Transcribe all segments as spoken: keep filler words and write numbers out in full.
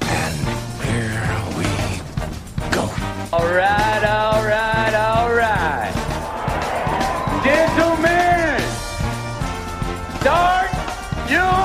And here we go. All right, all right, all right. Gentlemen, start your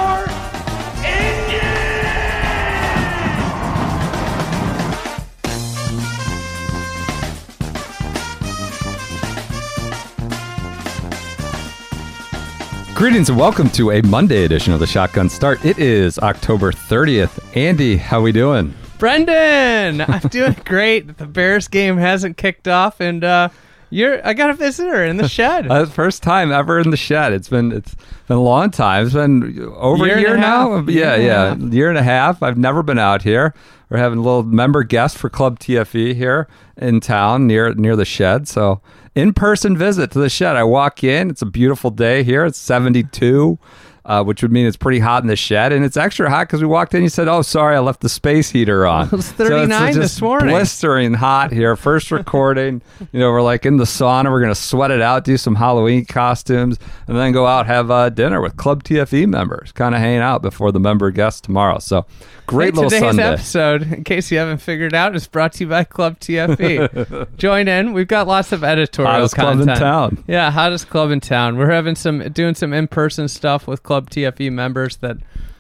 Greetings and welcome to a Monday edition of the Shotgun Start. It is October thirtieth. Andy, how we doing? Brendan, I'm doing great. The Bears game hasn't kicked off, and uh, you're I got a visitor in the shed. Uh, first time ever in the shed. It's been it's been a long time. It's been over year a year now. Half. Yeah, yeah, yeah, year and a half. I've never been out here. We're having a little member guest for Club T F E here in town near near the shed. So. In-person visit to the shed. I walk in. It's a beautiful day here. It's seventy-two, uh, which would mean it's pretty hot in the shed. And it's extra hot because we walked in. You said, oh, sorry, I left the space heater on. It was thirty-nine so it's this morning. Blistering hot here. First recording. You know, we're like in the sauna. We're going to sweat it out, do some Halloween costumes, and then go out, have uh, dinner with Club T F E members. Kind of hanging out before the member guests tomorrow. So great hey, little today's Sunday. Today's episode, in case you haven't figured out, is brought to you by Club T F E. Join in. We've got lots of editorial. Hottest content. Club in town. Yeah, hottest club in town. We're having some doing some in-person stuff with Club T F E members that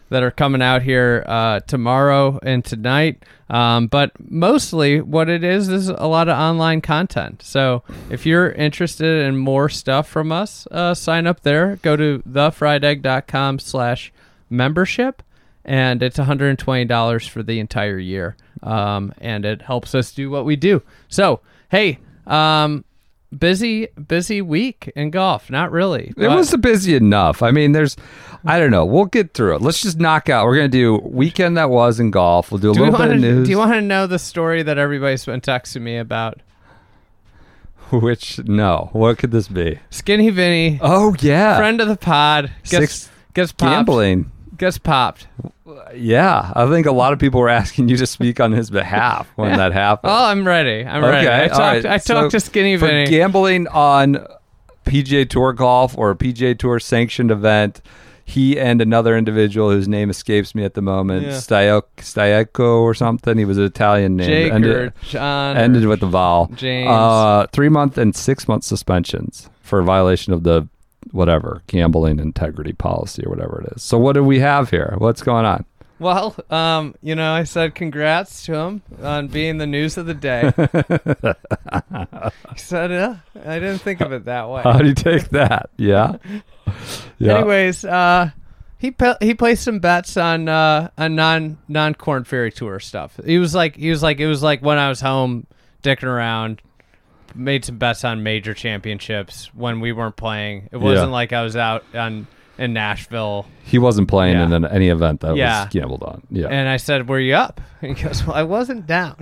that are coming out here uh, tomorrow and tonight. Um, but mostly what it is is a lot of online content. So if you're interested in more stuff from us, uh, sign up there. Go to thefriedegg.com slash membership. And it's one hundred twenty dollars for the entire year. Um, and it helps us do what we do. So, hey, um, busy busy week in golf. Not really, it wasn't busy enough. I mean, there's I don't know, we'll get through it. Let's just knock out. We're gonna do weekend that was in golf. We'll do a do little bit of news. Do you want to know the story that everybody's been texting me about? Which no what could this be? Skinny Vinny. Oh yeah, friend of the pod. Gets, Six gets popped. Gambling gets popped. Yeah, I think a lot of people were asking you to speak on his behalf when yeah. that happened. Oh, I'm ready. I'm okay, ready. I talked, right. I talked so to Skinny Vinny. For gambling on P G A Tour golf or a P G A Tour sanctioned event, he and another individual whose name escapes me at the moment, yeah. Staiaco or something. He was an Italian name. Jake ended, or John. Ended with the vowel. James. Uh, three-month and six-month suspensions for violation of the whatever gambling integrity policy or whatever it is. So what do we have here? What's going on? Well, um, you know, I said congrats to him on being the news of the day. He said, uh, I didn't think of it that way. How do you take that? Yeah. yeah. Anyways, uh, he pe- he placed some bets on uh, on non non Corn Ferry Tour stuff. He was like he was like it was like when I was home dicking around. Made some bets on major championships when we weren't playing. It wasn't yeah. like I was out on in Nashville. He wasn't playing yeah. in an, any event that yeah. was gambled on. Yeah. And I said, were you up? And he goes, well, I wasn't down.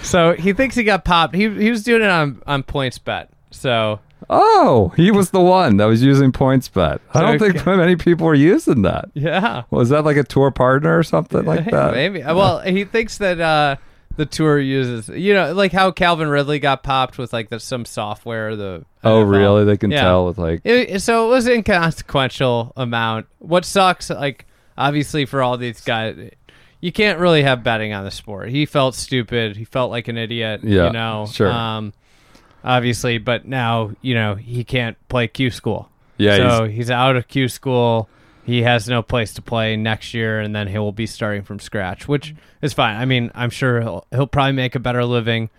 So he thinks he got popped. He he was doing it on, on PointsBet. So Oh, he was the one that was using PointsBet. I don't okay. think many people were using that. Yeah. Was that like a tour partner or something like hey, that? Maybe. Yeah. Well, he thinks that uh the tour uses, you know, like how Calvin Ridley got popped with like the, some software. The oh, N F L. Really? They can yeah. tell with like. It, so it was an inconsequential amount. What sucks, like obviously for all these guys, you can't really have betting on the sport. He felt stupid. He felt like an idiot. Yeah, you know, sure. Um, obviously, but now you know he can't play Q school. Yeah, so he's, he's out of Q school. He has no place to play next year, and then he will be starting from scratch, which is fine. I mean, I'm sure he'll, he'll probably make a better living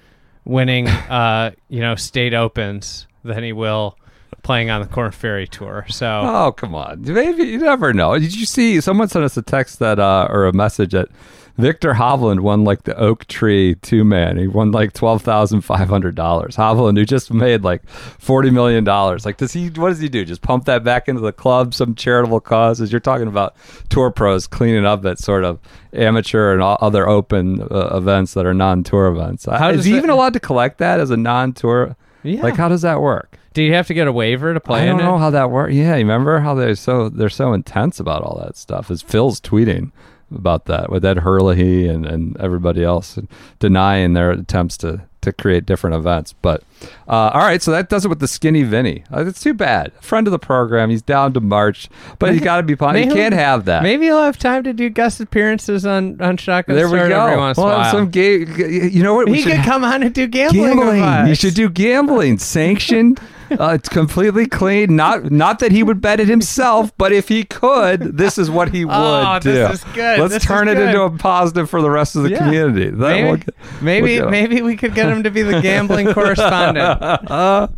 winning, uh, you know, state opens than he will playing on the Corn Ferry Tour. So, oh come on, maybe you never know. Did you see someone sent us a text that uh, or a message that Victor Hovland won like the Oak Tree two man. He won like twelve thousand five hundred dollars. Hovland, who just made like forty million dollars. Like, does he? What does he do? Just pump that back into the club, some charitable causes? You're talking about tour pros cleaning up at sort of amateur and all other open uh, events that are non-tour events. How is he that, even allowed to collect that as a non-tour? Yeah. Like, how does that work? Do you have to get a waiver to play in it? I don't know how that works. Yeah, you remember how they're so they're so intense about all that stuff? Is Phil's tweeting? about that with Ed Herlihy and, and everybody else denying their attempts to, to create different events. But uh, all right, so that does it with the Skinny Vinny. Uh, it's too bad. Friend of the program, he's down to March, but he's got to be pondering. You can't have that. Maybe he'll have time to do guest appearances on, on Shotgun Start every once in a while. Some ga- you know what? We he should could come on and do gambling. Gambling. You should do gambling. Sanctioned. Uh, it's completely clean. Not not that he would bet it himself, but if he could, this is what he would oh, do. This is good. Let's this turn it good. into a positive for the rest of the yeah. community. That maybe we'll get, maybe, we'll maybe we could get him to be the gambling correspondent. Uh,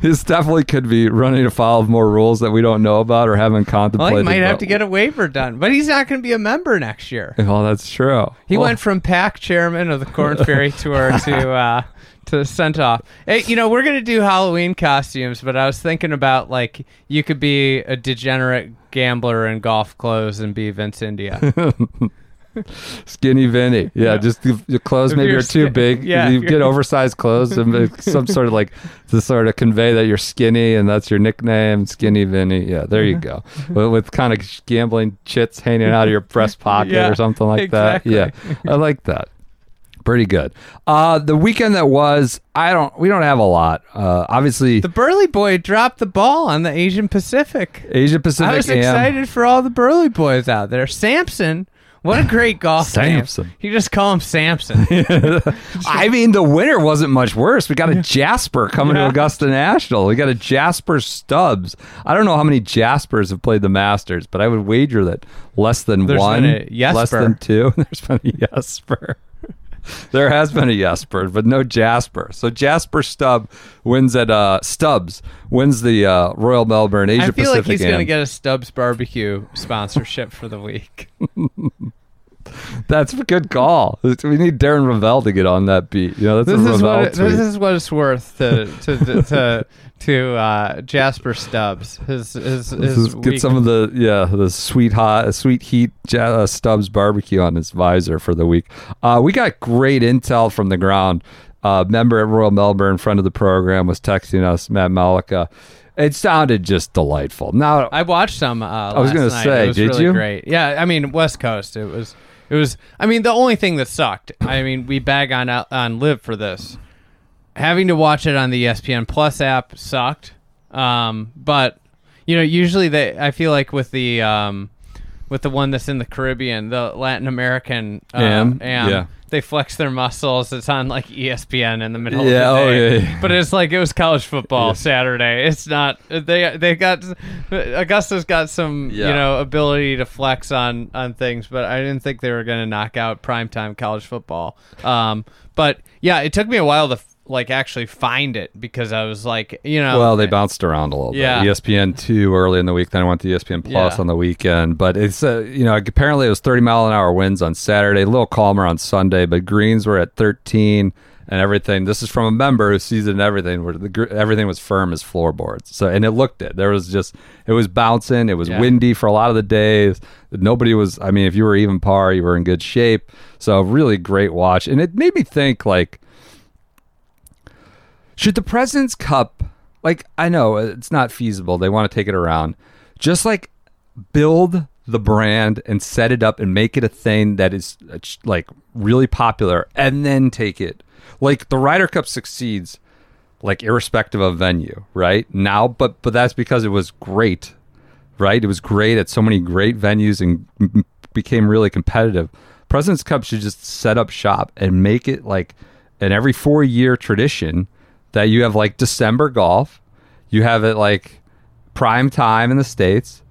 this definitely could be running afoul of more rules that we don't know about or haven't contemplated. Well, he might have to get a waiver done, but he's not going to be a member next year. Well, that's true. He well, went from PAC chairman of the Corn Ferry Tour to... Uh, to send off. Hey, you know, we're going to do Halloween costumes, but I was thinking about, like, you could be a degenerate gambler in golf clothes and be Vince India. Skinny Vinny. Yeah, yeah. Just your clothes if maybe are too big. Yeah, you get oversized clothes and some sort of, like, to sort of convey that you're skinny and that's your nickname, Skinny Vinny. Yeah, there you go. with, with kind of gambling chits hanging out of your breast pocket yeah, or something like exactly. that. Yeah, I like that. Pretty good. Uh, the weekend that was, I don't. We don't have a lot. Uh, obviously, the Burly Boy dropped the ball on the Asian Pacific. Asian Pacific. I was excited and... for all the Burly Boys out there. Samson, what a great golf Samson. Name. You just call him Samson. I mean, the winter wasn't much worse. We got a Jasper coming yeah. to Augusta National. We got a Jasper Stubbs. I don't know how many Jaspers have played the Masters, but I would wager that less than There's one, been a Jesper. Less than two. There's been a Jesper. There has been a Jasper, but no Jasper. So Jasper Stubb wins at uh, Stubbs wins the uh, Royal Melbourne Asia Pacific. I feel Pacific like he's going to get a Stubbs barbecue sponsorship for the week. That's a good call. We need Darren Ravel to get on that beat. You know, that's this a is what it, this is what it's worth to to to, to, to uh, Jasper Stubbs. His his, his is, get some of the yeah the sweet hot sweet heat uh, Stubbs barbecue on his visor for the week. Uh, we got great intel from the ground. Uh, member at Royal Melbourne, friend of the program, was texting us, Matt Malika. It sounded just delightful. Now I watched some. Uh, last I was going to say, it was did really you? Great. Yeah, I mean West Coast. It was. It was, I mean, the only thing that sucked, I mean, we bag on on Live for this. Having to watch it on the E S P N Plus app sucked. Um, but, you know, usually they, I feel like with the um, with the one that's in the Caribbean, the Latin American uh, am, am yeah. they flex their muscles. It's on, like, E S P N in the middle yeah, of the day. Oh, yeah, yeah. But it's like it was college football yeah. Saturday. It's not – they they got – Augusta's got some, yeah. you know, ability to flex on, on things, but I didn't think they were going to knock out primetime college football. Um, but, yeah, it took me a while to – like actually find it because I was like, you know, well, they bounced around a little yeah. bit. E S P N two early in the week, then I went to E S P N Plus yeah. on the weekend, but it's uh, you know, apparently it was thirty mile an hour winds on Saturday, a little calmer on Sunday, but greens were at thirteen and everything. This is from a member who sees it and everything where the gr- everything was firm as floorboards. So, and it looked it, there was just, it was bouncing. It was yeah. windy for a lot of the days. Nobody was, I mean, if you were even par, you were in good shape. So really great watch. And it made me think like, should the President's Cup, like, I know it's not feasible. They want to take it around. Just, like, build the brand and set it up and make it a thing that is, like, really popular and then take it. Like, the Ryder Cup succeeds, like, irrespective of venue, right? Now, but but that's because it was great, right? It was great at so many great venues and became really competitive. President's Cup should just set up shop and make it, like, an every four-year tradition that you have like December golf, you have it like prime time in the States,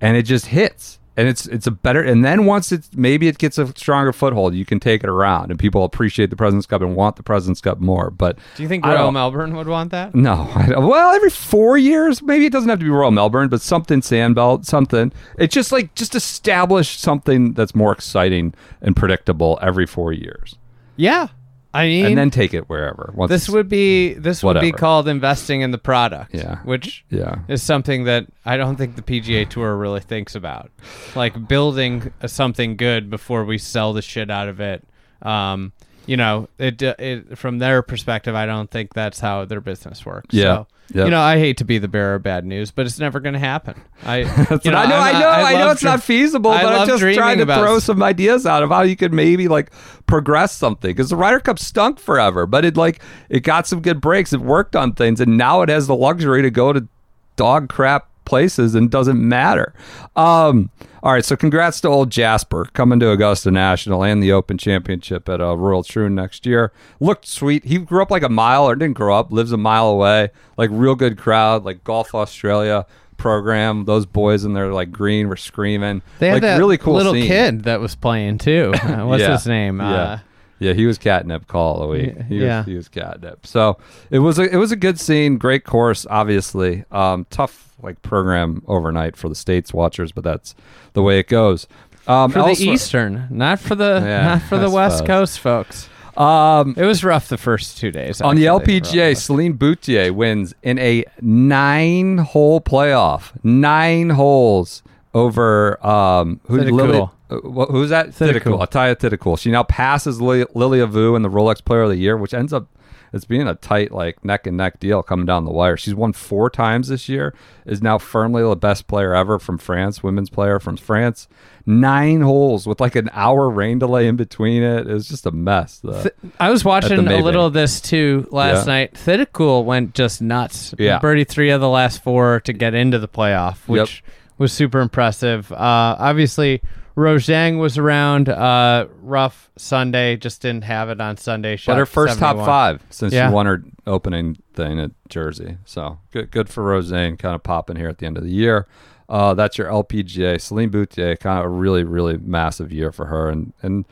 and it just hits. And it's it's a better, and then once it's, maybe it gets a stronger foothold, you can take it around and people appreciate the President's Cup and want the President's Cup more. But do you think Royal Melbourne would want that? No. I don't, well, every four years, maybe it doesn't have to be Royal Melbourne, but something Sandbelt, something. It's just like, just establish something that's more exciting and predictable every four years. Yeah. I mean, and then take it wherever. Once this would be this whatever. would be called investing in the product, yeah. which yeah. is something that I don't think the P G A Tour really thinks about, like building something good before we sell the shit out of it. Um, you know, it, it from their perspective, I don't think that's how their business works. Yeah. So, yep. You know, I hate to be the bearer of bad news, but it's never going to happen. I, you know, I know, I know, I, I know it's dr- not feasible, but I'm just trying to throw it. some ideas out of how you could maybe like progress something, because the Ryder Cup stunk forever, but it like it got some good breaks. It worked on things, and now it has the luxury to go to dog crap places and doesn't matter. Um, all right, so congrats to old Jasper coming to Augusta National and the Open Championship at uh, Royal Troon next year. Looked sweet. He grew up like a mile, or didn't grow up, lives a mile away. Like real good crowd, like Golf Australia program. Those boys in their like green were screaming. They had like, that really cool little scene. Kid that was playing too. Uh, what's yeah. his name? Yeah. Uh, Yeah, he was catnip call of the week. He, yeah. was, he was catnip. So it was a it was a good scene, great course, obviously. Um, tough like program overnight for the States watchers, but that's the way it goes. Um, for elsewhere, the Eastern, not for the yeah, not for I the suppose. West Coast folks. Um, it was rough the first two days. Actually, on the L P G A, Celine Boutier wins in a nine-hole playoff, nine holes over um, who Lily. Uh, who's that? Thitikul. Atthaya Thitikul. She now passes Lil- Lilia Vu in the Rolex Player of the Year, which ends up it's being a tight like neck and neck deal coming down the wire. She's won four times this year, is now firmly the best player ever from France, women's player from France. Nine holes with like an hour rain delay in between it. It was just a mess. The, I was watching a little of this too last yeah. night. Thitikul went just nuts. Yeah. Birdie three of the last four to get into the playoff, which yep. was super impressive. Uh, obviously, Rose Zhang was around. Uh, rough Sunday, just didn't have it on Sunday. Shot but her first seventy-one. Top five since yeah. she won her opening thing at Jersey. So good, good for Rose Zhang, kind of popping here at the end of the year. Uh, that's your L P G A. Celine Boutier, kind of a really, really massive year for her, and and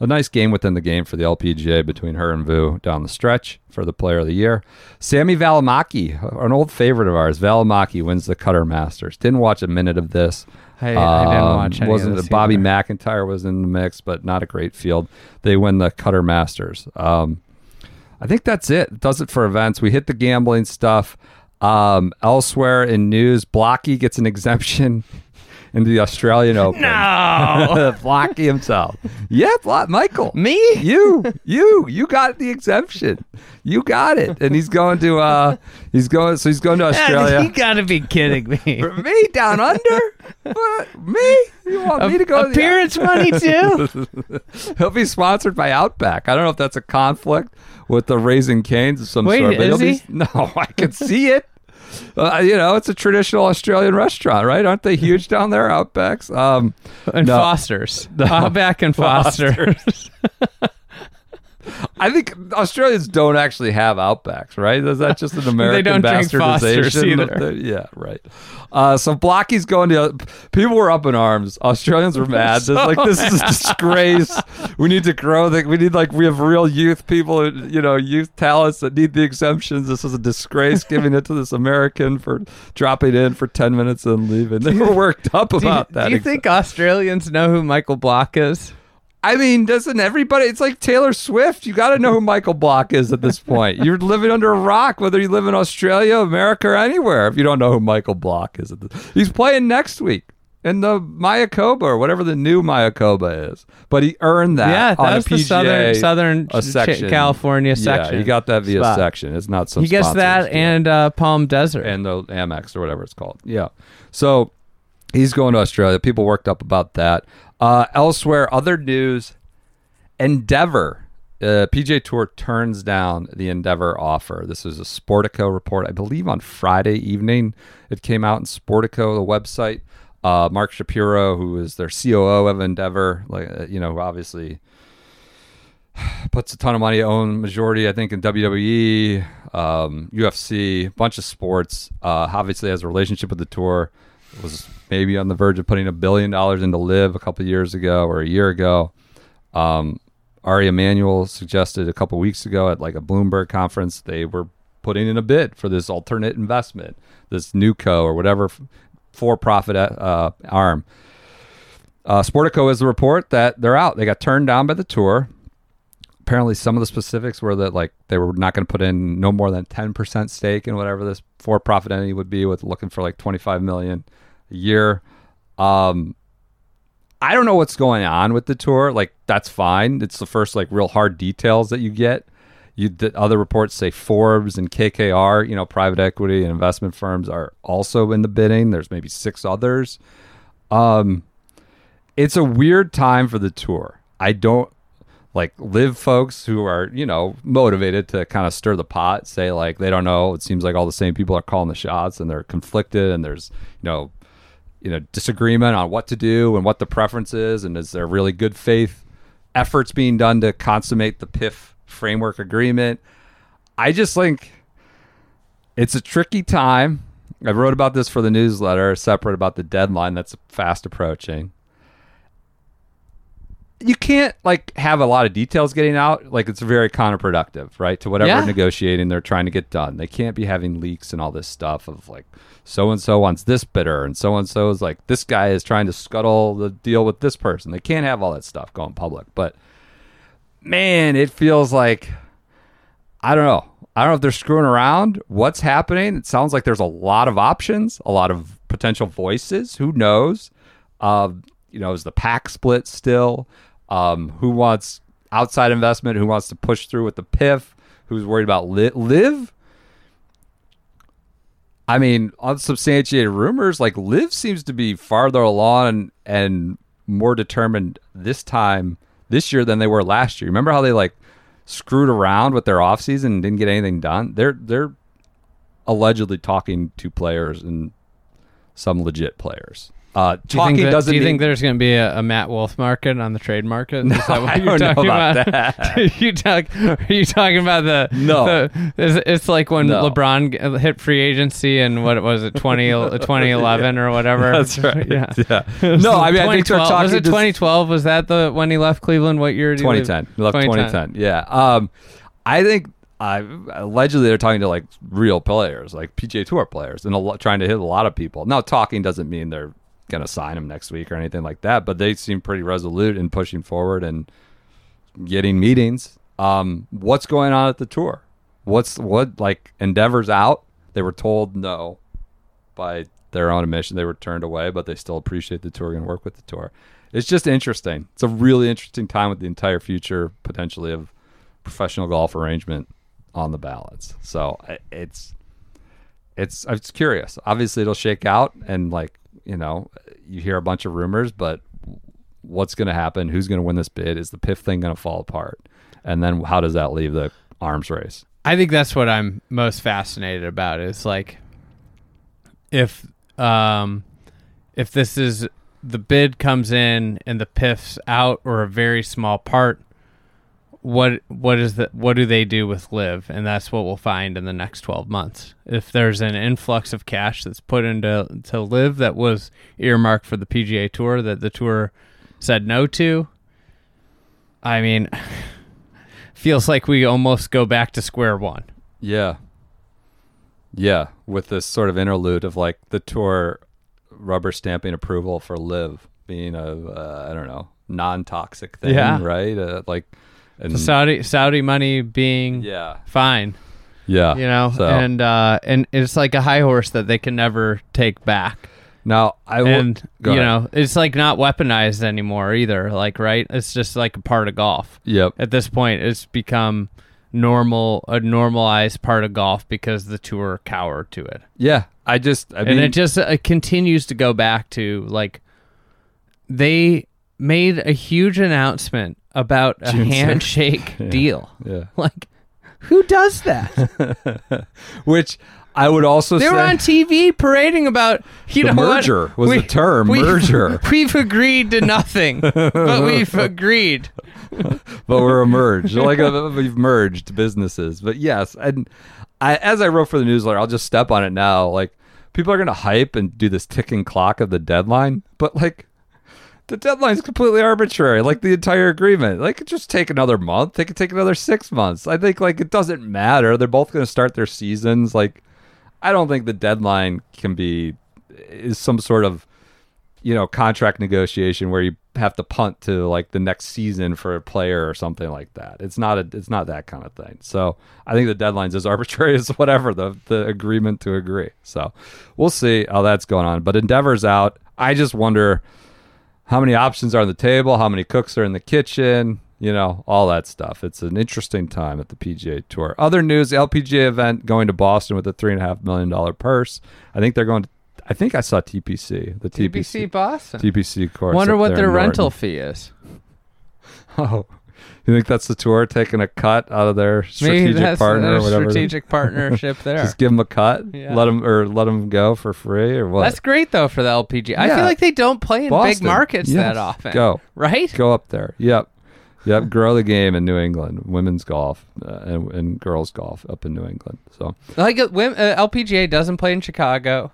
a nice game within the game for the L P G A between her and Vu down the stretch for the Player of the Year. Sammy Valimaki, an old favorite of ours. Valimaki wins the Cutter Masters. Didn't watch a minute of this. I, I didn't watch any um, wasn't of this Bobby either. McIntyre was in the mix, but not a great field. They win the Cutter Masters. Um, I think that's it. Does it for events. We hit the gambling stuff. Um, elsewhere in news, Blocky gets an exemption into the Australian Open. No! Blocky himself. Yeah, Block, Michael. Me? You. You. You got the exemption. You got it. And he's going to, uh, he's going, so he's going to Australia. You gotta be kidding me. For me, down under? What? Me? You want a- me to go appearance to the- money too? He'll be sponsored by Outback. I don't know if that's a conflict with the Raising Cane's of some Wait, sort. But is he'll he? Be, no, I can see it. Uh, you know, it's a traditional Australian restaurant, right? Aren't they huge down there, Outbacks? Um, and no. Foster's. No. Outback and Foster's. Foster's. I think Australians don't actually have Outbacks, right? Is that just an American they don't bastardization? Drink Foster's either. Yeah, right. Uh, so Blocky's going to... Uh, people were up in arms. Australians were mad. So like, this is a disgrace. We need to grow. The, we need, like, we have real youth people, you know, youth talents that need the exemptions. This is a disgrace giving it to this American for dropping in for ten minutes and leaving. They were worked up about do you, that. Do you exemption. Think Australians know who Michael Block is? I mean, doesn't everybody... It's like Taylor Swift. You got to know who Michael Block is at this point. You're living under a rock, whether you live in Australia, America, or anywhere, if you don't know who Michael Block is. At this. He's playing next week in the Mayakoba, or whatever the new Mayakoba is. But he earned that yeah, that on was a P G A, the Southern, Southern a section. Ch- California section. Yeah, he got that via spot. Section. It's not some He gets that and uh, Palm Desert. And the Amex, or whatever it's called. Yeah. So... He's going to Australia. People worked up about that. Uh, elsewhere, other news, Endeavor, uh, P G A Tour turns down the Endeavor offer. This is a Sportico report, I believe on Friday evening. It came out in Sportico, the website. Uh, Mark Shapiro, who is their C O O of Endeavor, like you know, obviously puts a ton of money, own majority, I think, in W W E, um, U F C, bunch of sports. Uh, obviously has a relationship with the tour. Was maybe on the verge of putting a billion dollars into Live a couple of years ago or a year ago. Um, Ari Emanuel suggested a couple of weeks ago at like a Bloomberg conference, they were putting in a bid for this alternate investment, this Newco or whatever for-profit uh, arm. Uh, Sportico is the report that they're out. They got turned down by the tour. Apparently some of the specifics were that like they were not going to put in no more than ten percent stake in whatever this for-profit entity would be with looking for like twenty-five million a year. Um, I don't know what's going on with the tour. Like, that's fine. It's the first, like, real hard details that you get. You, the other reports say Forbes and K K R, you know, private equity and investment firms are also in the bidding. There's maybe six others. Um, it's a weird time for the tour. I don't, like, live folks who are, you know, motivated to kind of stir the pot, say, like, they don't know. It seems like all the same people are calling the shots and they're conflicted and there's, you know, you know, disagreement on what to do and what the preference is, and is there really good faith efforts being done to consummate the P I F framework agreement. I just think it's a tricky time. I wrote about this for the newsletter, separate about the deadline that's fast approaching. You can't, like, have a lot of details getting out. Like, it's very counterproductive, right? To whatever yeah. negotiating they're trying to get done. They can't be having leaks and all this stuff of, like, so-and-so wants this bidder, and so-and-so is like, this guy is trying to scuttle the deal with this person. They can't have all that stuff going public. But, man, it feels like, I don't know. I don't know if they're screwing around. What's happening? It sounds like there's a lot of options, a lot of potential voices. Who knows? Uh, you know, is the pack split still? Um, who wants outside investment? Who wants to push through with the P I F? Who's worried about li- Liv? I mean, unsubstantiated rumors, like, Liv seems to be farther along and more determined this time this year than they were last year. Remember how they, like, screwed around with their offseason and didn't get anything done? They're they're allegedly talking to players and some legit players. Uh, do you, think, that, do you mean, think there's going to be a, a Matt Wolff market on the trade market? No, I don't know about, about that. you talk, are you talking about the... No. The, it's, it's like when no. LeBron hit free agency in, what was it, twenty eleven yeah. or whatever? That's right. Yeah. yeah. No, I mean, I think they're talking... Was it twenty twelve? Was that the when he left Cleveland? What year did he leave? twenty ten. He left twenty ten, yeah. Um, I think... I, allegedly they're talking to, like, real players, like P G A Tour players, and a lo- trying to hit a lot of people. Now, talking doesn't mean they're going to sign him next week or anything like that, but they seem pretty resolute in pushing forward and getting meetings. Um, what's going on at the tour? What's what like Endeavor's out? They were told no by their own admission. They were turned away, but they still appreciate the tour and work with the tour. It's just interesting. It's a really interesting time with the entire future potentially of professional golf arrangement on the balance. So it's it's it's curious. Obviously, it'll shake out, and, like, you know, you hear a bunch of rumors, but what's going to happen? Who's going to win this bid? Is the P I F thing going to fall apart? And then how does that leave the arms race? I think that's what I'm most fascinated about is, like, if um, if this is the bid comes in and the P I F's out or a very small part, what what is the what do they do with Liv? And that's what we'll find in the next twelve months. If there's an influx of cash that's put into to Liv that was earmarked for the P G A Tour that the tour said no to, I mean, feels like we almost go back to square one. Yeah. Yeah, with this sort of interlude of, like, the tour rubber stamping approval for Liv being a uh, I don't know, non-toxic thing, yeah. right? Uh, like And Saudi Saudi money being yeah. fine. Yeah. You know, so. and uh, and it's like a high horse that they can never take back. Now, I will, and, you ahead. know, it's like not weaponized anymore either, like, right? It's just like a part of golf. Yep. At this point, it's become normal, a normalized part of golf because the tour cowered to it. Yeah. I just, I mean, and it just it continues to go back to, like, they made a huge announcement about a June handshake yeah. deal. Yeah. Like, who does that? Which I would also they say... They were on T V parading about... You know merger what? was we, the term, we, merger. We've agreed to nothing, but we've agreed. But we're a merge. Like, a, we've merged businesses. But yes, and I, as I wrote for the newsletter, I'll just step on it now. Like, people are going to hype and do this ticking clock of the deadline, but, like... The deadline's completely arbitrary, like the entire agreement. They could just take another month. They could take another six months. I think, like, it doesn't matter. They're both going to start their seasons. Like, I don't think the deadline can be is some sort of, you know, contract negotiation where you have to punt to, like, the next season for a player or something like that. It's not a it's not that kind of thing. So I think the deadline's as arbitrary as whatever the the agreement to agree. So we'll see how that's going on. But Endeavor's out. I just wonder. how many options are on the table, how many cooks are in the kitchen, you know, all that stuff. It's an interesting time at the P G A Tour. Other news, the L P G A event going to Boston with a three and a half million dollar purse. I think they're going to, I think I saw T P C. The T P C, T P C Boston. T P C course. Wonder what their rental fee is. Oh, you think that's the tour taking a cut out of their strategic that's partner or whatever? Strategic partnership there. Just give them a cut, yeah. let them or let them go for free or what? That's great though for the L P G A. Yeah. I feel like they don't play in Boston. Big markets yes. that often. Go right, go up there. Yep, yep. Grow the game in New England, women's golf uh, and, and girls golf up in New England. So like uh, L P G A doesn't play in Chicago.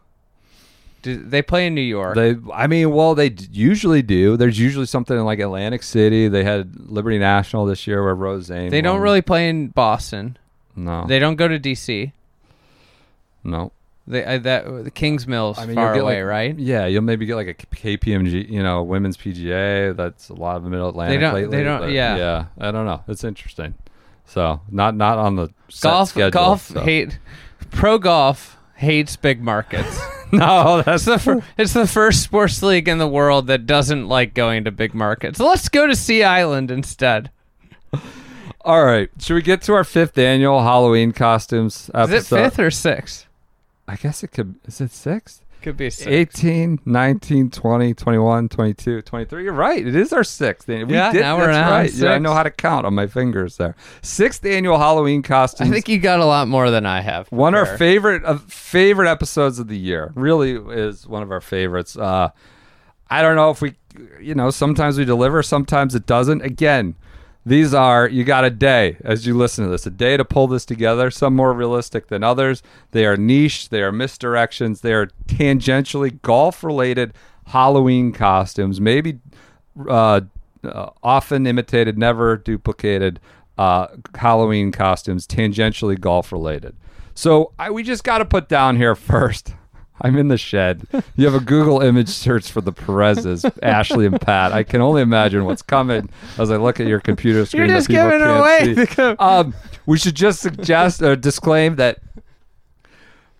Do they play in New York? They, I mean, well, they d- usually do. There's usually something in like Atlantic City. They had Liberty National this year where Rose Zhang. They won. Don't really play in Boston. No. They don't go to D C. No. They uh, that the Kings Mill's I mean, far away, like, right? Yeah, you'll maybe get like a K P M G, you know, women's P G A. That's a lot of the Middle Atlantic they don't, lately. They don't. Yeah. Yeah. I don't know. It's interesting. So not not on the set golf schedule, golf so. hate pro golf. Hates big markets. No, that's the fir- it's the first sports league in the world that doesn't like going to big markets. So let's go to Sea Island instead. All right, should we get to our fifth annual Halloween costumes episode? Is it fifth or sixth? I guess it could. Is it sixth? Could be six. eighteen, nineteen, twenty, twenty-one, twenty-two, twenty-three. You're right. It is our sixth. We yeah, did, now we're that's right. Yeah, I know how to count on my fingers there. Sixth annual Halloween costumes. I think you got a lot more than I have. One of our favorite uh, favorite episodes of the year. Really is one of our favorites. Uh, I don't know if we, you know, sometimes we deliver, sometimes it doesn't. Again, these are, you got a day as you listen to this, a day to pull this together, some more realistic than others. They are niche, they are misdirections, they are tangentially golf-related Halloween costumes, maybe uh, uh, often imitated, never duplicated uh, Halloween costumes, tangentially golf-related. So I, we just got to put down here first. I'm in the shed. You have a Google image search for the Perez's, Ashley and Pat. I can only imagine what's coming as I look at your computer screen. You're just giving it away. Um, we should just suggest or disclaim that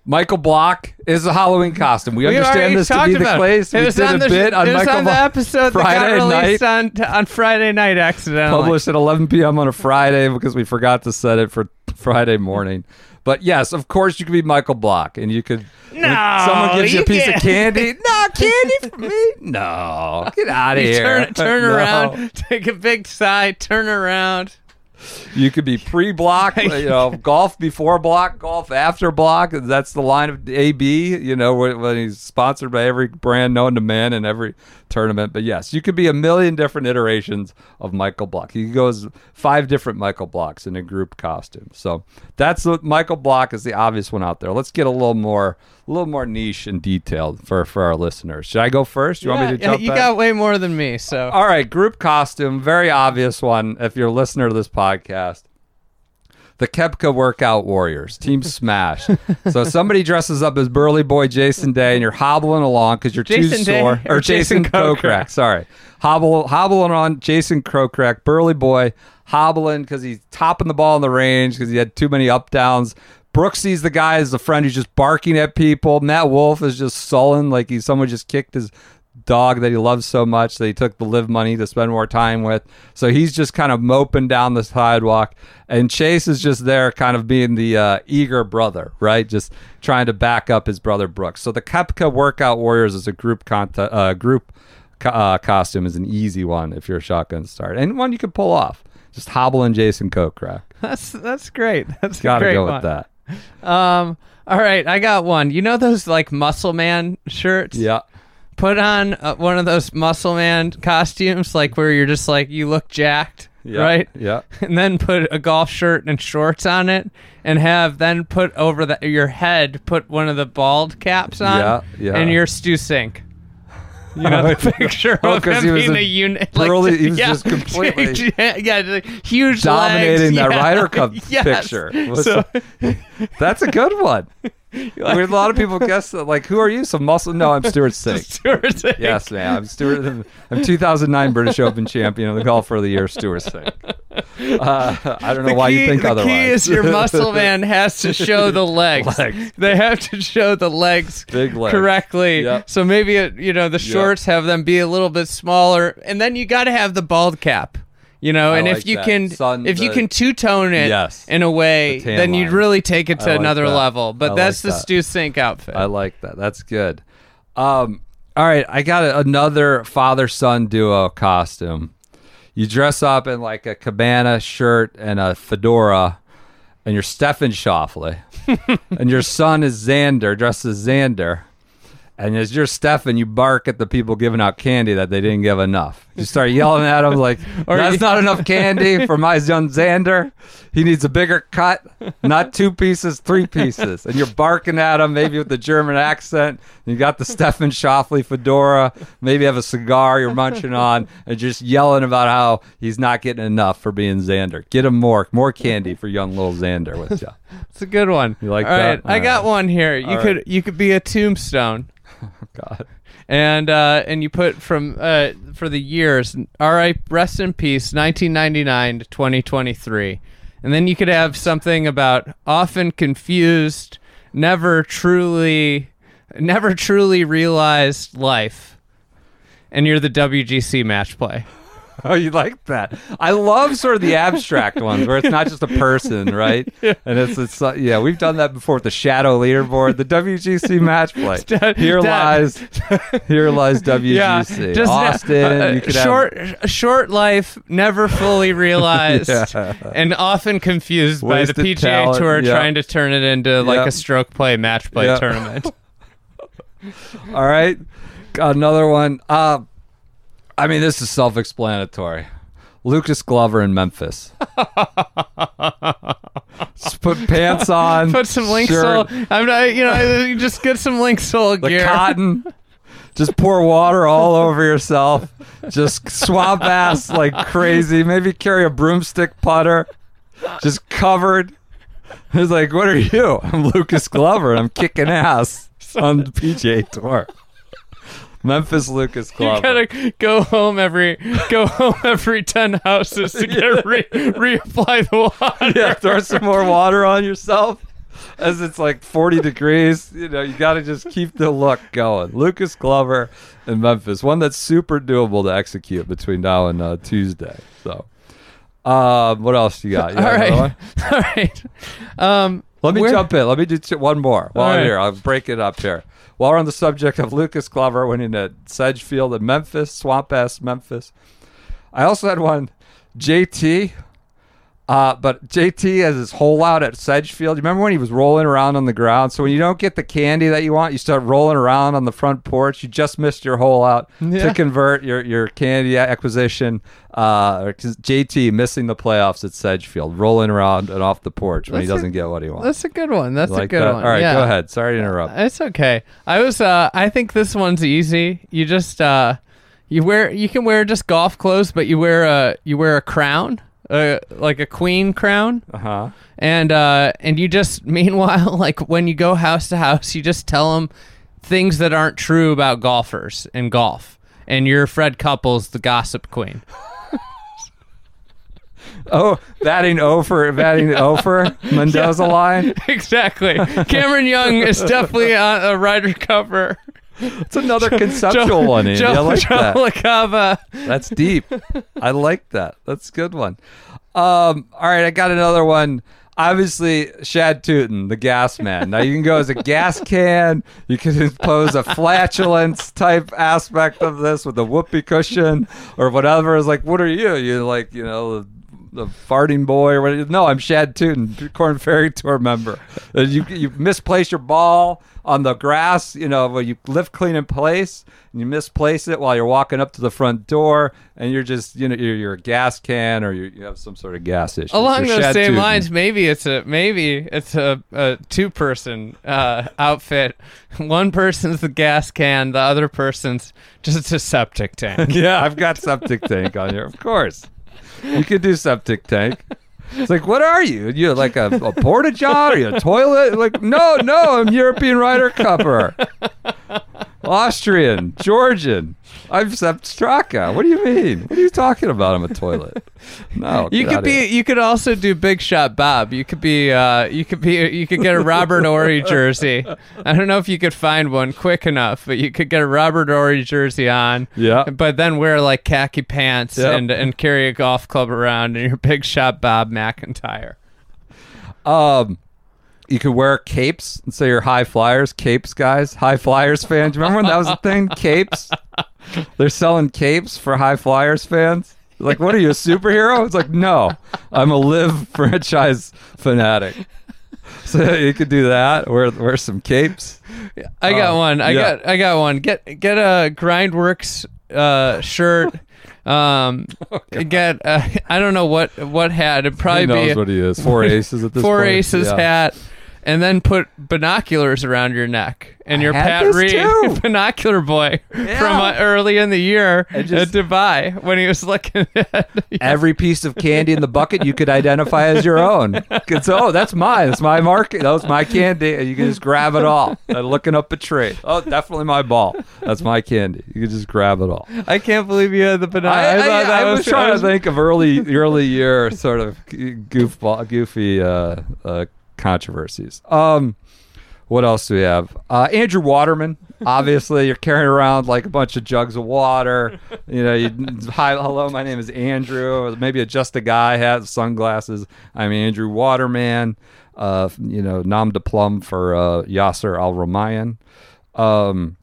Michael Block is a Halloween costume. We, we understand this to be the place. It was we did on the, a bit on it was Michael on the episode Friday that got released night. On, on Friday night accidentally. Published at eleven p.m. on a Friday because we forgot to set it for Friday morning. But yes, of course, you could be Michael Block, and you could. No, someone gives you, you a piece can't. Of candy. No candy for me. No, get out of here. Turn, turn no. around, take a big sigh, turn around. You could be pre-Block, you know, golf before Block, golf after Block. That's the line of A B, you know, when he's sponsored by every brand known to man in every tournament. But yes, you could be a million different iterations of Michael Block. He goes five different Michael Blocks in a group costume. So that's what Michael Block is, the obvious one out there. Let's get a little more, a little more niche and detailed for, for our listeners. Should I go first? You yeah, want me to jump in? You back? Got way more than me. So all right, group costume, very obvious one. If you're a listener to this podcast. Podcast, the Kepka Workout Warriors, Team Smash. So somebody dresses up as Burly Boy Jason Day, and you're hobbling along because you're Jason too Day sore, or, or Jason, Jason Kokrak. Sorry, hobble hobbling on Jason Kokrak, Burly Boy, hobbling because he's topping the ball in the range because he had too many up downs. Brooksy's the guy as the friend who's just barking at people. Matt Wolf is just sullen like he's someone just kicked his dog that he loves so much that he took the live money to spend more time with. So he's just kind of moping down the sidewalk, and Chase is just there kind of being the uh, eager brother, right? Just trying to back up his brother Brooks. So the Kepka Workout Warriors is a group con- uh, group co- uh, costume is an easy one if you're a Shotgun Start, and one you can pull off. Just hobbling Jason Kokrak. That's that's great. That's got to go one. With that. Um, all right, I got one. You know those like Muscle Man shirts? Yeah. Put on uh, one of those Muscle Man costumes, like where you're just like, you look jacked, yeah, right? Yeah. And then put a golf shirt and shorts on it, and have then put over the, your head, put one of the bald caps on, yeah, yeah. and you're Stu Sink. You know, the picture well, of him being a, a unit. Like, early, he was yeah, just completely yeah, yeah, huge dominating legs, that yeah, Ryder Cup yes. picture. So, that's a good one. Like, a lot of people guess that, like, who are you? Some muscle? No, I'm Stuart Sink. Stuart Sink. Yes, man. I'm Stuart. I'm two thousand nine British Open champion of the golfer of the year, Stuart Sink. Uh, I don't know the why key, you think the otherwise. The key is your muscle man has to show the legs. legs. They have to show the legs, Big legs. correctly. Yep. So maybe it, you know the shorts yep. have them be a little bit smaller, and then you got to have the bald cap. You know, I and like if you that. can, Sun, if the, you can two-tone it yes, in a way, the then you'd really take it to like another that. level. But I that's like the that. Stu Sink outfit. I like that. That's good. Um, all right, I got another father-son duo costume. You dress up in like a cabana shirt and a fedora, and you're Stefan Schauffele, and your son is Xander, dressed as Xander. And as you're Stefan, you bark at the people giving out candy that they didn't give enough. You start yelling at them like, that's not enough candy for my young Xander. He needs a bigger cut, not two pieces, three pieces. And you're barking at him, maybe with the German accent. You got the Stefan Schauffele fedora, maybe have a cigar you're munching on, and just yelling about how he's not getting enough for being Xander. Get him more, more candy for young little Xander with you. It's a good one. You like All that? Right, All I right. got one here. You All could right. you could be a tombstone. Oh, God. And uh, and you put from uh, for the years, all right, rest in peace, nineteen ninety-nine to twenty twenty-three. And then you could have something about often confused, never truly, never truly realized life. And you're the W G C match play. Oh, you like that? I love sort of the abstract ones where it's not just a person, right? Yeah. And it's, it's uh, yeah, we've done that before with the shadow leaderboard, the W G C match play. Dad, here Dad. lies, here lies W G C. Yeah, just, Austin, uh, uh, you could short, have short life, never fully realized, yeah. and often confused Wasted by the P G A talent. Tour yep. trying to turn it into yep. like a stroke play match play yep. tournament. All right, another one. Uh, I mean, this is self-explanatory. Lucas Glover in Memphis. Just put pants on. Put some Linksoul. I'm not, you know, just get some Linksoul gear. The cotton. Just pour water all over yourself. Just swamp ass like crazy. Maybe carry a broomstick putter. Just covered. It's like, what are you? I'm Lucas Glover, and I'm kicking ass on the P G A Tour. Memphis Lucas Glover. You gotta go home every go home every ten houses to get yeah. re, reapply the water. Yeah, throw some more water on yourself as it's like forty degrees. You know, you gotta just keep the look going. Lucas Glover in Memphis, one that's super doable to execute between now and uh, Tuesday. So, um, what else you got? You All, right. All right, all um, right. Let me We're... jump in. Let me do t- one more. While All I'm right. here, I'll break it up here. While we're on the subject of Lucas Glover winning at Sedgefield in Memphis, swamp ass Memphis, I also had one, J T, uh, but J T has his hole out at Sedgefield. You remember when he was rolling around on the ground? So when you don't get the candy that you want, you start rolling around on the front porch. You just missed your hole out yeah. to convert your, your candy acquisition. Uh, J T missing the playoffs at Sedgefield, rolling around and off the porch when that's he doesn't a, get what he wants. That's a good one. That's like a good that? one. All right, yeah. go ahead. Sorry to interrupt. It's okay. I was. Uh, I think this one's easy. You just uh, you wear. You can wear just golf clothes, but you wear a you wear a crown, uh, like a queen crown. Uh huh. And uh, and you just meanwhile, like when you go house to house, you just tell them things that aren't true about golfers and golf. And you're Fred Couples, the gossip queen. Oh, batting over, batting over, Mendoza yeah, line. Exactly. Cameron Young is definitely a, a Ryder Cupper. It's another conceptual Joe, one, Andy. Joe, I like Joe that. LaCava. That's deep. I like that. That's a good one. Um, all right, I got another one. Obviously, Shad Tootin, the gas man. Now, you can go as a gas can. You can impose a flatulence-type aspect of this with a whoopee cushion or whatever. It's like, what are you? You're like, you know... the farting boy or whatever. No, I'm Shad Tootin, Corn Ferry Tour member. You you misplace your ball on the grass, you know, when you lift clean in place and you misplace it while you're walking up to the front door and you're just, you know, you're, you're a gas can or you're, you have some sort of gas issue. Along so those Shad same Tootin. lines, maybe it's a maybe it's a, a two-person uh, outfit. One person's the gas can, the other person's just a septic tank. Yeah, I've got septic tank on here, of course. You could do septic tank. It's like, what are you? You're like a, a porta john? Are you a toilet? Like, no, no, I'm European Ryder Cupper. Austrian, Georgian. I'm Sepstraka. What do you mean? What are you talking about? I'm a toilet. No, you could be. Here. You could also do Big Shot Bob. You could be. Uh, you could be. You could get a Robert Horry jersey. I don't know if you could find one quick enough, but you could get a Robert Horry jersey on. Yeah. But then wear like khaki pants yep. and and carry a golf club around in your Big Shot Bob McIntyre. Um. You could wear capes and say you're high flyers, capes guys, high flyers fans. Remember when that was a thing? Capes. They're selling capes for high flyers fans. Like, what are you, a superhero? It's like, no, I'm a live franchise fanatic. So you could do that. Wear wear some capes. I got um, one. I yeah. got I got one. Get get a Grindworks uh, shirt. Um, oh, get uh, I don't know what what hat. It'd probably be. Who knows be what he is? Four aces at this four point. Four aces yeah. hat. And then put binoculars around your neck, and your Pat Reed too. Binocular boy yeah. from uh, early in the year just, at Dubai when he was looking at every piece of candy in the bucket you could identify as your own. Oh, that's mine. That's my market. That was my candy. And you can just grab it all. And looking up a tree. Oh, definitely my ball. That's my candy. You can just grab it all. I can't believe you had the binoculars. I, I, I, I, I was, was trying to think of early, early year sort of goofball, goofy. Uh, uh, controversies. Um what else do we have? uh Andrew Waterman, obviously. You're carrying around like a bunch of jugs of water, you know. You hi, hello, my name is Andrew, or maybe a just a guy hat, sunglasses. I'm Andrew Waterman. Uh you know, nom de plume for uh Yasser Al-Ramayan. Um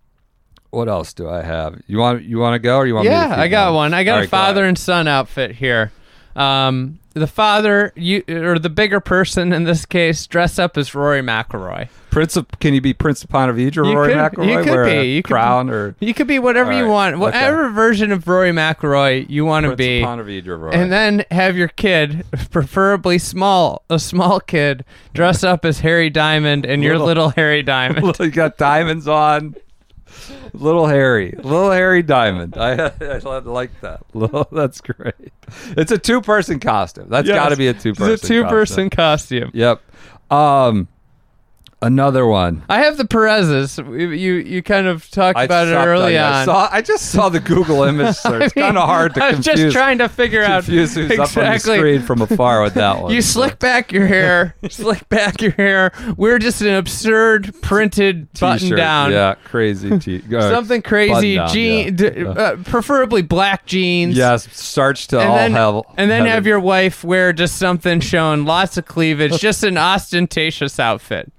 what else do I have? You want you want to go, or you want yeah me to I got going? one I got All a right, father go and son outfit here. Um, the father, you or the bigger person in this case, dress up as Rory McIlroy. Prince of, can you be Prince of Pontevedra, Rory could, McIlroy? You could Wear be. You crown could, or you could be whatever right, you want, whatever okay. version of Rory McIlroy you want to be. Prince of Pontevedra, Rory. And then have your kid, preferably small, a small kid, dress up as Harry Diamond, and little, your little Harry Diamond. Little, you got diamonds on. Little Harry, Little Harry Diamond. I, I like that. Little, that's great. It's a two-person costume. That's yes, got to be a two-person. It's a two-person costume. costume. Yep. Um, another one. I have the Perez's. You you kind of talked I about it early that, on. I, saw, I just saw the Google image search. It's kind of hard to I was confuse. Just trying to figure out who's exactly up on the screen from afar with that one. You slick but. back your hair. slick back your hair. We're just an absurd printed T-shirt, button down. Yeah, crazy. T- Something crazy. Down, Je- yeah. D- uh, preferably black jeans. Yes, starch to and all then, hell. And then heaven. Have your wife wear just something showing lots of cleavage. Just an ostentatious outfit.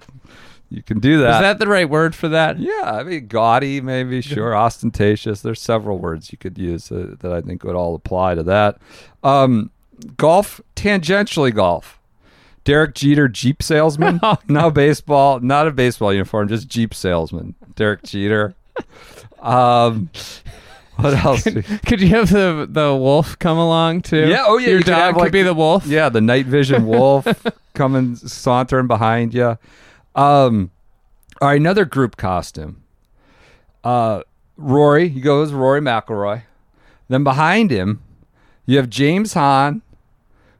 You can do that. Is that the right word for that? Yeah, I mean, gaudy, maybe, sure, ostentatious. There's several words you could use uh, that I think would all apply to that. Um, golf, tangentially golf. Derek Jeter, Jeep salesman. No baseball, not a baseball uniform, just Jeep salesman. Derek Jeter. Um... What else? Could, could you have the the wolf come along too? Yeah, oh yeah, your you dog could, have, like, could be the wolf. Yeah, the night vision wolf coming sauntering behind you. Um, all right, another group costume. Uh, Rory, you go as Rory McIlroy. Then behind him, you have James Hahn,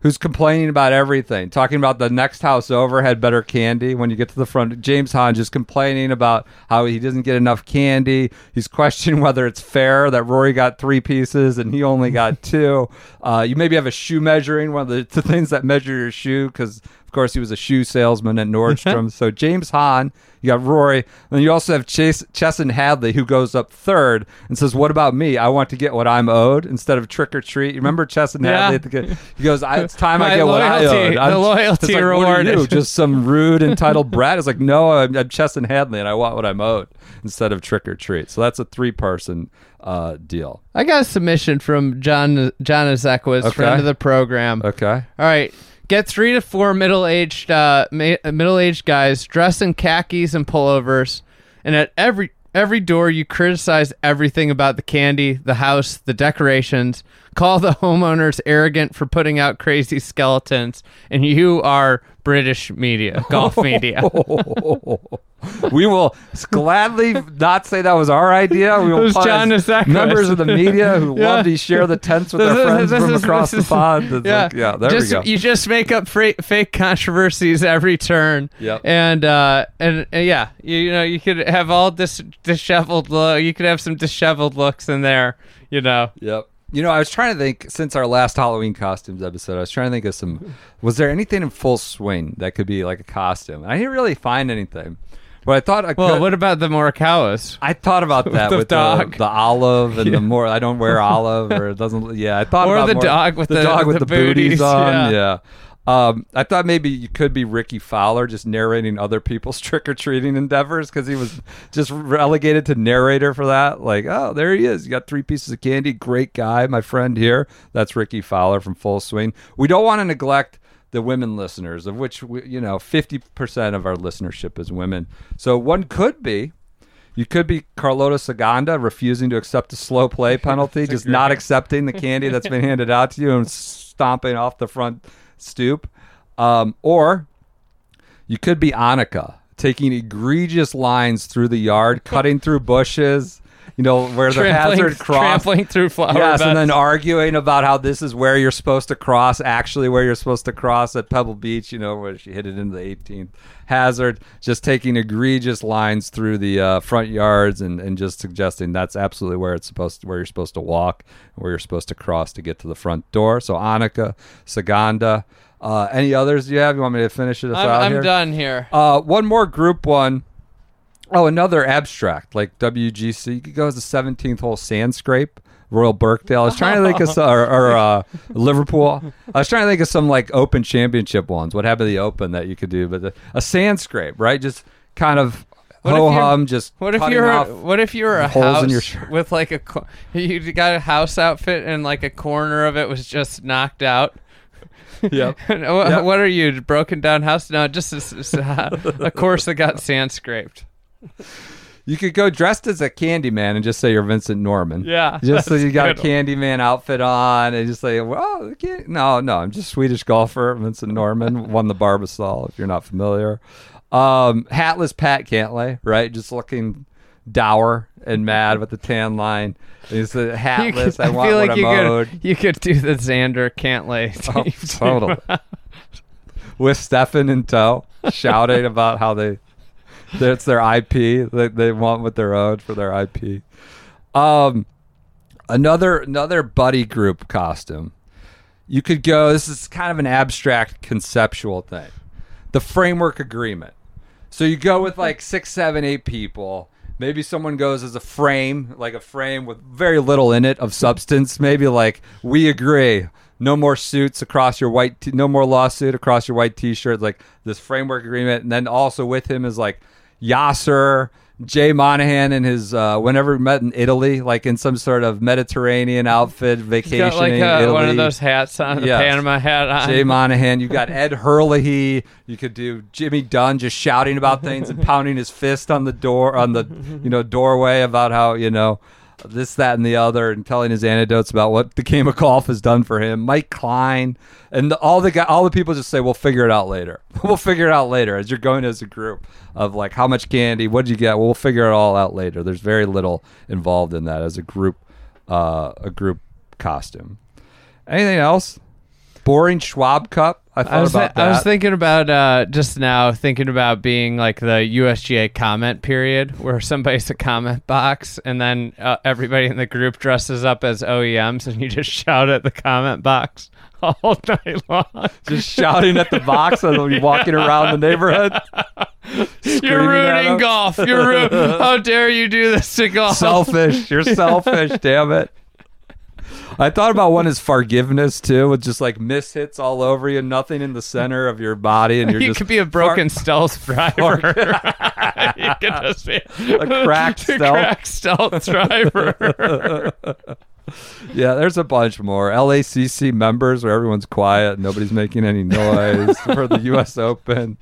who's complaining about everything, talking about the next house over had better candy. When you get to the front, James Hahn just complaining about how he doesn't get enough candy. He's questioning whether it's fair that Rory got three pieces and he only got two. Uh, you maybe have a shoe measuring, one of the, the things that measure your shoe, because, of course, he was a shoe salesman at Nordstrom. So James Hahn, you got Rory. And you also have Chase, Chesson Hadley, who goes up third and says, what about me? I want to get what I'm owed instead of trick or treat. You remember Chesson yeah. Hadley? He goes, I, it's time I get loyalty, what I owed. I'm, the loyalty like, reward. What are you, just some rude, entitled brat? It's like, no, I'm, I'm Chesson Hadley, and I want what I'm owed instead of trick or treat. So that's a three-person uh, deal. I got a submission from John, John Azequist, okay. friend of the program. Okay. All right. Get three to four middle-aged uh, ma- middle-aged guys dressed in khakis and pullovers, and at every every door you criticize everything about the candy, the house, the decorations, Call the homeowners arrogant for putting out crazy skeletons, and you are British media, golf media. We will gladly not say that was our idea. We will it was John members of the media who yeah. love to share the tents with this their friends is, from is, across the is, pond. Yeah, like, yeah there just, we go. You just make up fra- fake controversies every turn. Yep. And, uh, and and yeah, you, you know, you could have all this disheveled look. You could have some disheveled looks in there. You know. Yep. You know, I was trying to think, since our last Halloween costumes episode, I was trying to think of some, was there anything in Full Swing that could be like a costume? I didn't really find anything, but I thought I could. Well, what about the Morikawas? I thought about that with the, dog. the, the olive and yeah. the more, I don't wear olive or it doesn't, yeah, I thought or about the more, dog with the, the dog with the, the booties, booties on, yeah. yeah. Um, I thought maybe you could be Ricky Fowler just narrating other people's trick-or-treating endeavors because he was just relegated to narrator for that. Like, oh, there he is. You got three pieces of candy. Great guy, my friend here. That's Ricky Fowler from Full Swing. We don't want to neglect the women listeners, of which, we, you know, fifty percent of our listenership is women. So one could be. You could be Carlota Saganda refusing to accept a slow play penalty, just great. Not accepting the candy that's been handed out to you and stomping off the front stoop, um, or you could be Annika taking egregious lines through the yard, cutting through bushes, you know, where the hazard cross, trampling through flower yes, beds. And then arguing about how this is where you're supposed to cross, actually where you're supposed to cross at Pebble Beach, you know, where she hit it into the eighteenth hazard, just taking egregious lines through the uh, front yards and, and just suggesting that's absolutely where it's supposed to, where you're supposed to walk, where you're supposed to cross to get to the front door. So Annika, Saganda, uh, any others you have? You want me to finish it? I'm, out I'm here? done here. Uh, one more group one. Oh, another abstract, like W G C. You could go as a seventeenth hole sand scrape, Royal Birkdale. I was trying to think of some, or, or uh, Liverpool. I was trying to think of some like Open Championship ones. What happened to the Open that you could do? But the, a sand scrape, right? Just kind of ho hum, just what if you're off what if you were a house in your shirt. With like a you got a house outfit and like a corner of it was just knocked out. Yeah. Yep. What are you, broken down house? No, just a, a, a course that got sand scraped. You could go dressed as a Candyman and just say you're Vincent Norrman. Yeah, just so you got a Candyman outfit on and just say, "Well, no, no, I'm just Swedish golfer Vincent Norrman won the Barbasol." If you're not familiar, um, hatless Pat Cantlay, right? Just looking dour and mad with the tan line. He's a hatless. Could, I, I want like what you I'm could, owed. You could do the Xander Cantlay. Oh, totally. With Stefan in tow, shouting about how they. That's their I P that they want with their own for their I P. Um, another another buddy group costume. You could go, this is kind of an abstract conceptual thing. The framework agreement. So you go with like six, seven, eight people. Maybe someone goes as a frame, like a frame with very little in it of substance. Maybe like, we agree. No more suits across your white, t- no more lawsuit across your white T-shirt. Like this framework agreement. And then also with him is like Yasser, Jay Monahan in his, uh, whenever met in Italy, like in some sort of Mediterranean outfit, vacationing. Got like a, Italy. One of those hats on, yes. The Panama hat on. Jay Monahan. You got Ed Herlihy. You could do Jimmy Dunn just shouting about things and pounding his fist on the door, on the, you know, doorway about how, you know, this, that, and the other, and telling his anecdotes about what the game of golf has done for him. Mike Klein, and the, all the guy, all the people just say, "We'll figure it out later." We'll figure it out later. As you're going as a group of like, how much candy? What did you get? Well, we'll figure it all out later. There's very little involved in that as a group, uh, a group costume. Anything else? Boring Schwab Cup. I thought I was about th- that. I was thinking about uh, just now, thinking about being like the U S G A comment period where somebody's a comment box and then uh, everybody in the group dresses up as O E Ms and you just shout at the comment box all night long. Just shouting at the box as you're walking around the neighborhood. You're ruining golf. You're ru- How dare you do this to golf? Selfish. You're selfish, damn it. I thought about one is forgiveness too, with just like mishits all over you, nothing in the center of your body, and you're you just could be a broken far- stealth driver. You could just be a cracked stealth, crack stealth driver. Yeah, there's a bunch more. L A C C members where everyone's quiet, nobody's making any noise for the U S Open,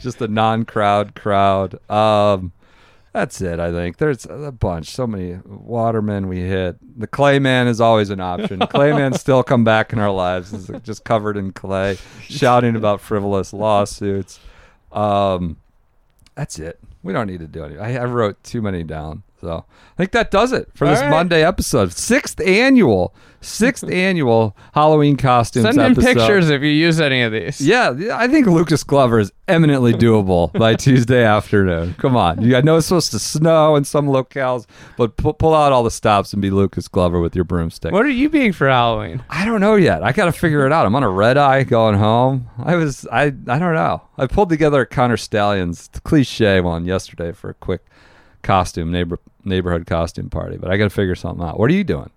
just a non-crowd crowd. Um, That's it, I think. There's a bunch. So many. Waterman we hit. The Clayman is always an option. Clayman still come back in our lives. It's just covered in clay, shouting about frivolous lawsuits. Um, that's it. We don't need to do any. I, I wrote too many down. So I think that does it for All this right. Monday episode. Sixth annual, sixth annual Halloween costumes episode. Send in episode. pictures if you use any of these. Yeah, I think Lucas Glover is eminently doable by Tuesday afternoon. Come on. You, I know it's supposed to snow in some locales, but pu- pull out all the stops and be Lucas Glover with your broomstick. What are you being for Halloween? I don't know yet. I got to figure it out. I'm on a red eye going home. I was, I, I don't know. I pulled together a Connor Stallions cliche one yesterday for a quick costume neighbor neighborhood costume party, but I gotta figure something out. What are you doing?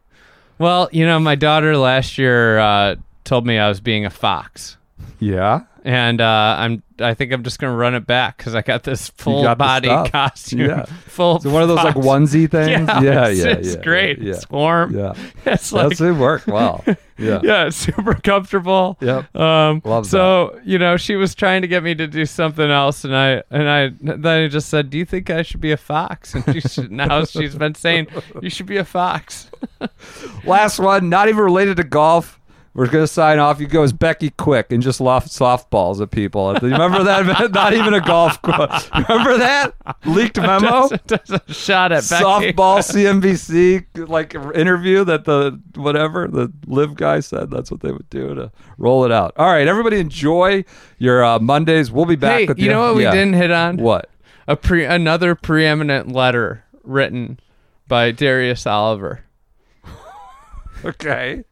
Well, you know, my daughter last year uh told me I was being a fox. Yeah, and uh i'm i think i'm just gonna run it back because I got this full got body costume. Yeah, full so one of those fox. like onesie things. Yeah, yeah, it's, yeah, it's yeah, great. Yeah, yeah. It's warm. Yeah, it's like that's it worked well. Yeah, yeah, it's super comfortable. Yep. Um Love so that. You know, she was trying to get me to do something else, and i and i then I just said, do you think I should be a fox? And she should, now she's been saying you should be a fox. Last one, not even related to golf. We're going to sign off. You go as Becky Quick and just loft softballs at people. You remember that? Not even a golf quote. Remember that? Leaked memo? Just, just a shot at Becky. Softball C N B C like interview that the whatever, the live guy said that's what they would do to roll it out. All right, everybody enjoy your uh, Mondays. We'll be back. Hey, with you know what we yeah. didn't hit on? What? A pre Another preeminent letter written by Darius Oliver. Okay.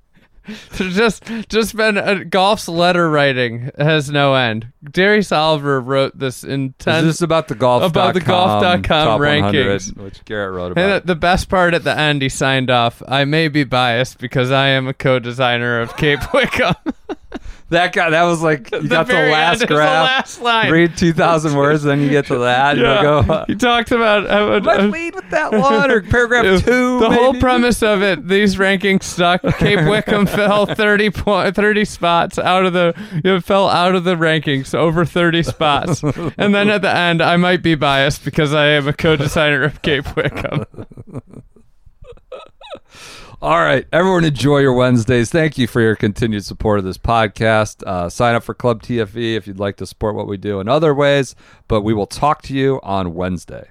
There's just just been a, golf's letter writing has no end. Darius Oliver wrote this intense. Is this about the golf about the golf dot com rankings, which Garrett wrote about? And the, the best part at the end, he signed off. I may be biased because I am a co-designer of Cape Wickham. That guy, that was like, you the got the last graph, the last line. Read two thousand words, then you get to that. Yeah. You go, uh, he talked about... Uh, let's uh, lead with that one, or paragraph was, two, The maybe. Whole premise of it, these rankings suck. Cape Wickham fell thirty, po- thirty spots out of the... You know, fell out of the rankings, over thirty spots. And then at the end, I might be biased because I am a co-designer of Cape Wickham. All right, everyone, enjoy your Wednesdays. Thank you for your continued support of this podcast. Uh, sign up for Club T F E if you'd like to support what we do in other ways, but we will talk to you on Wednesday.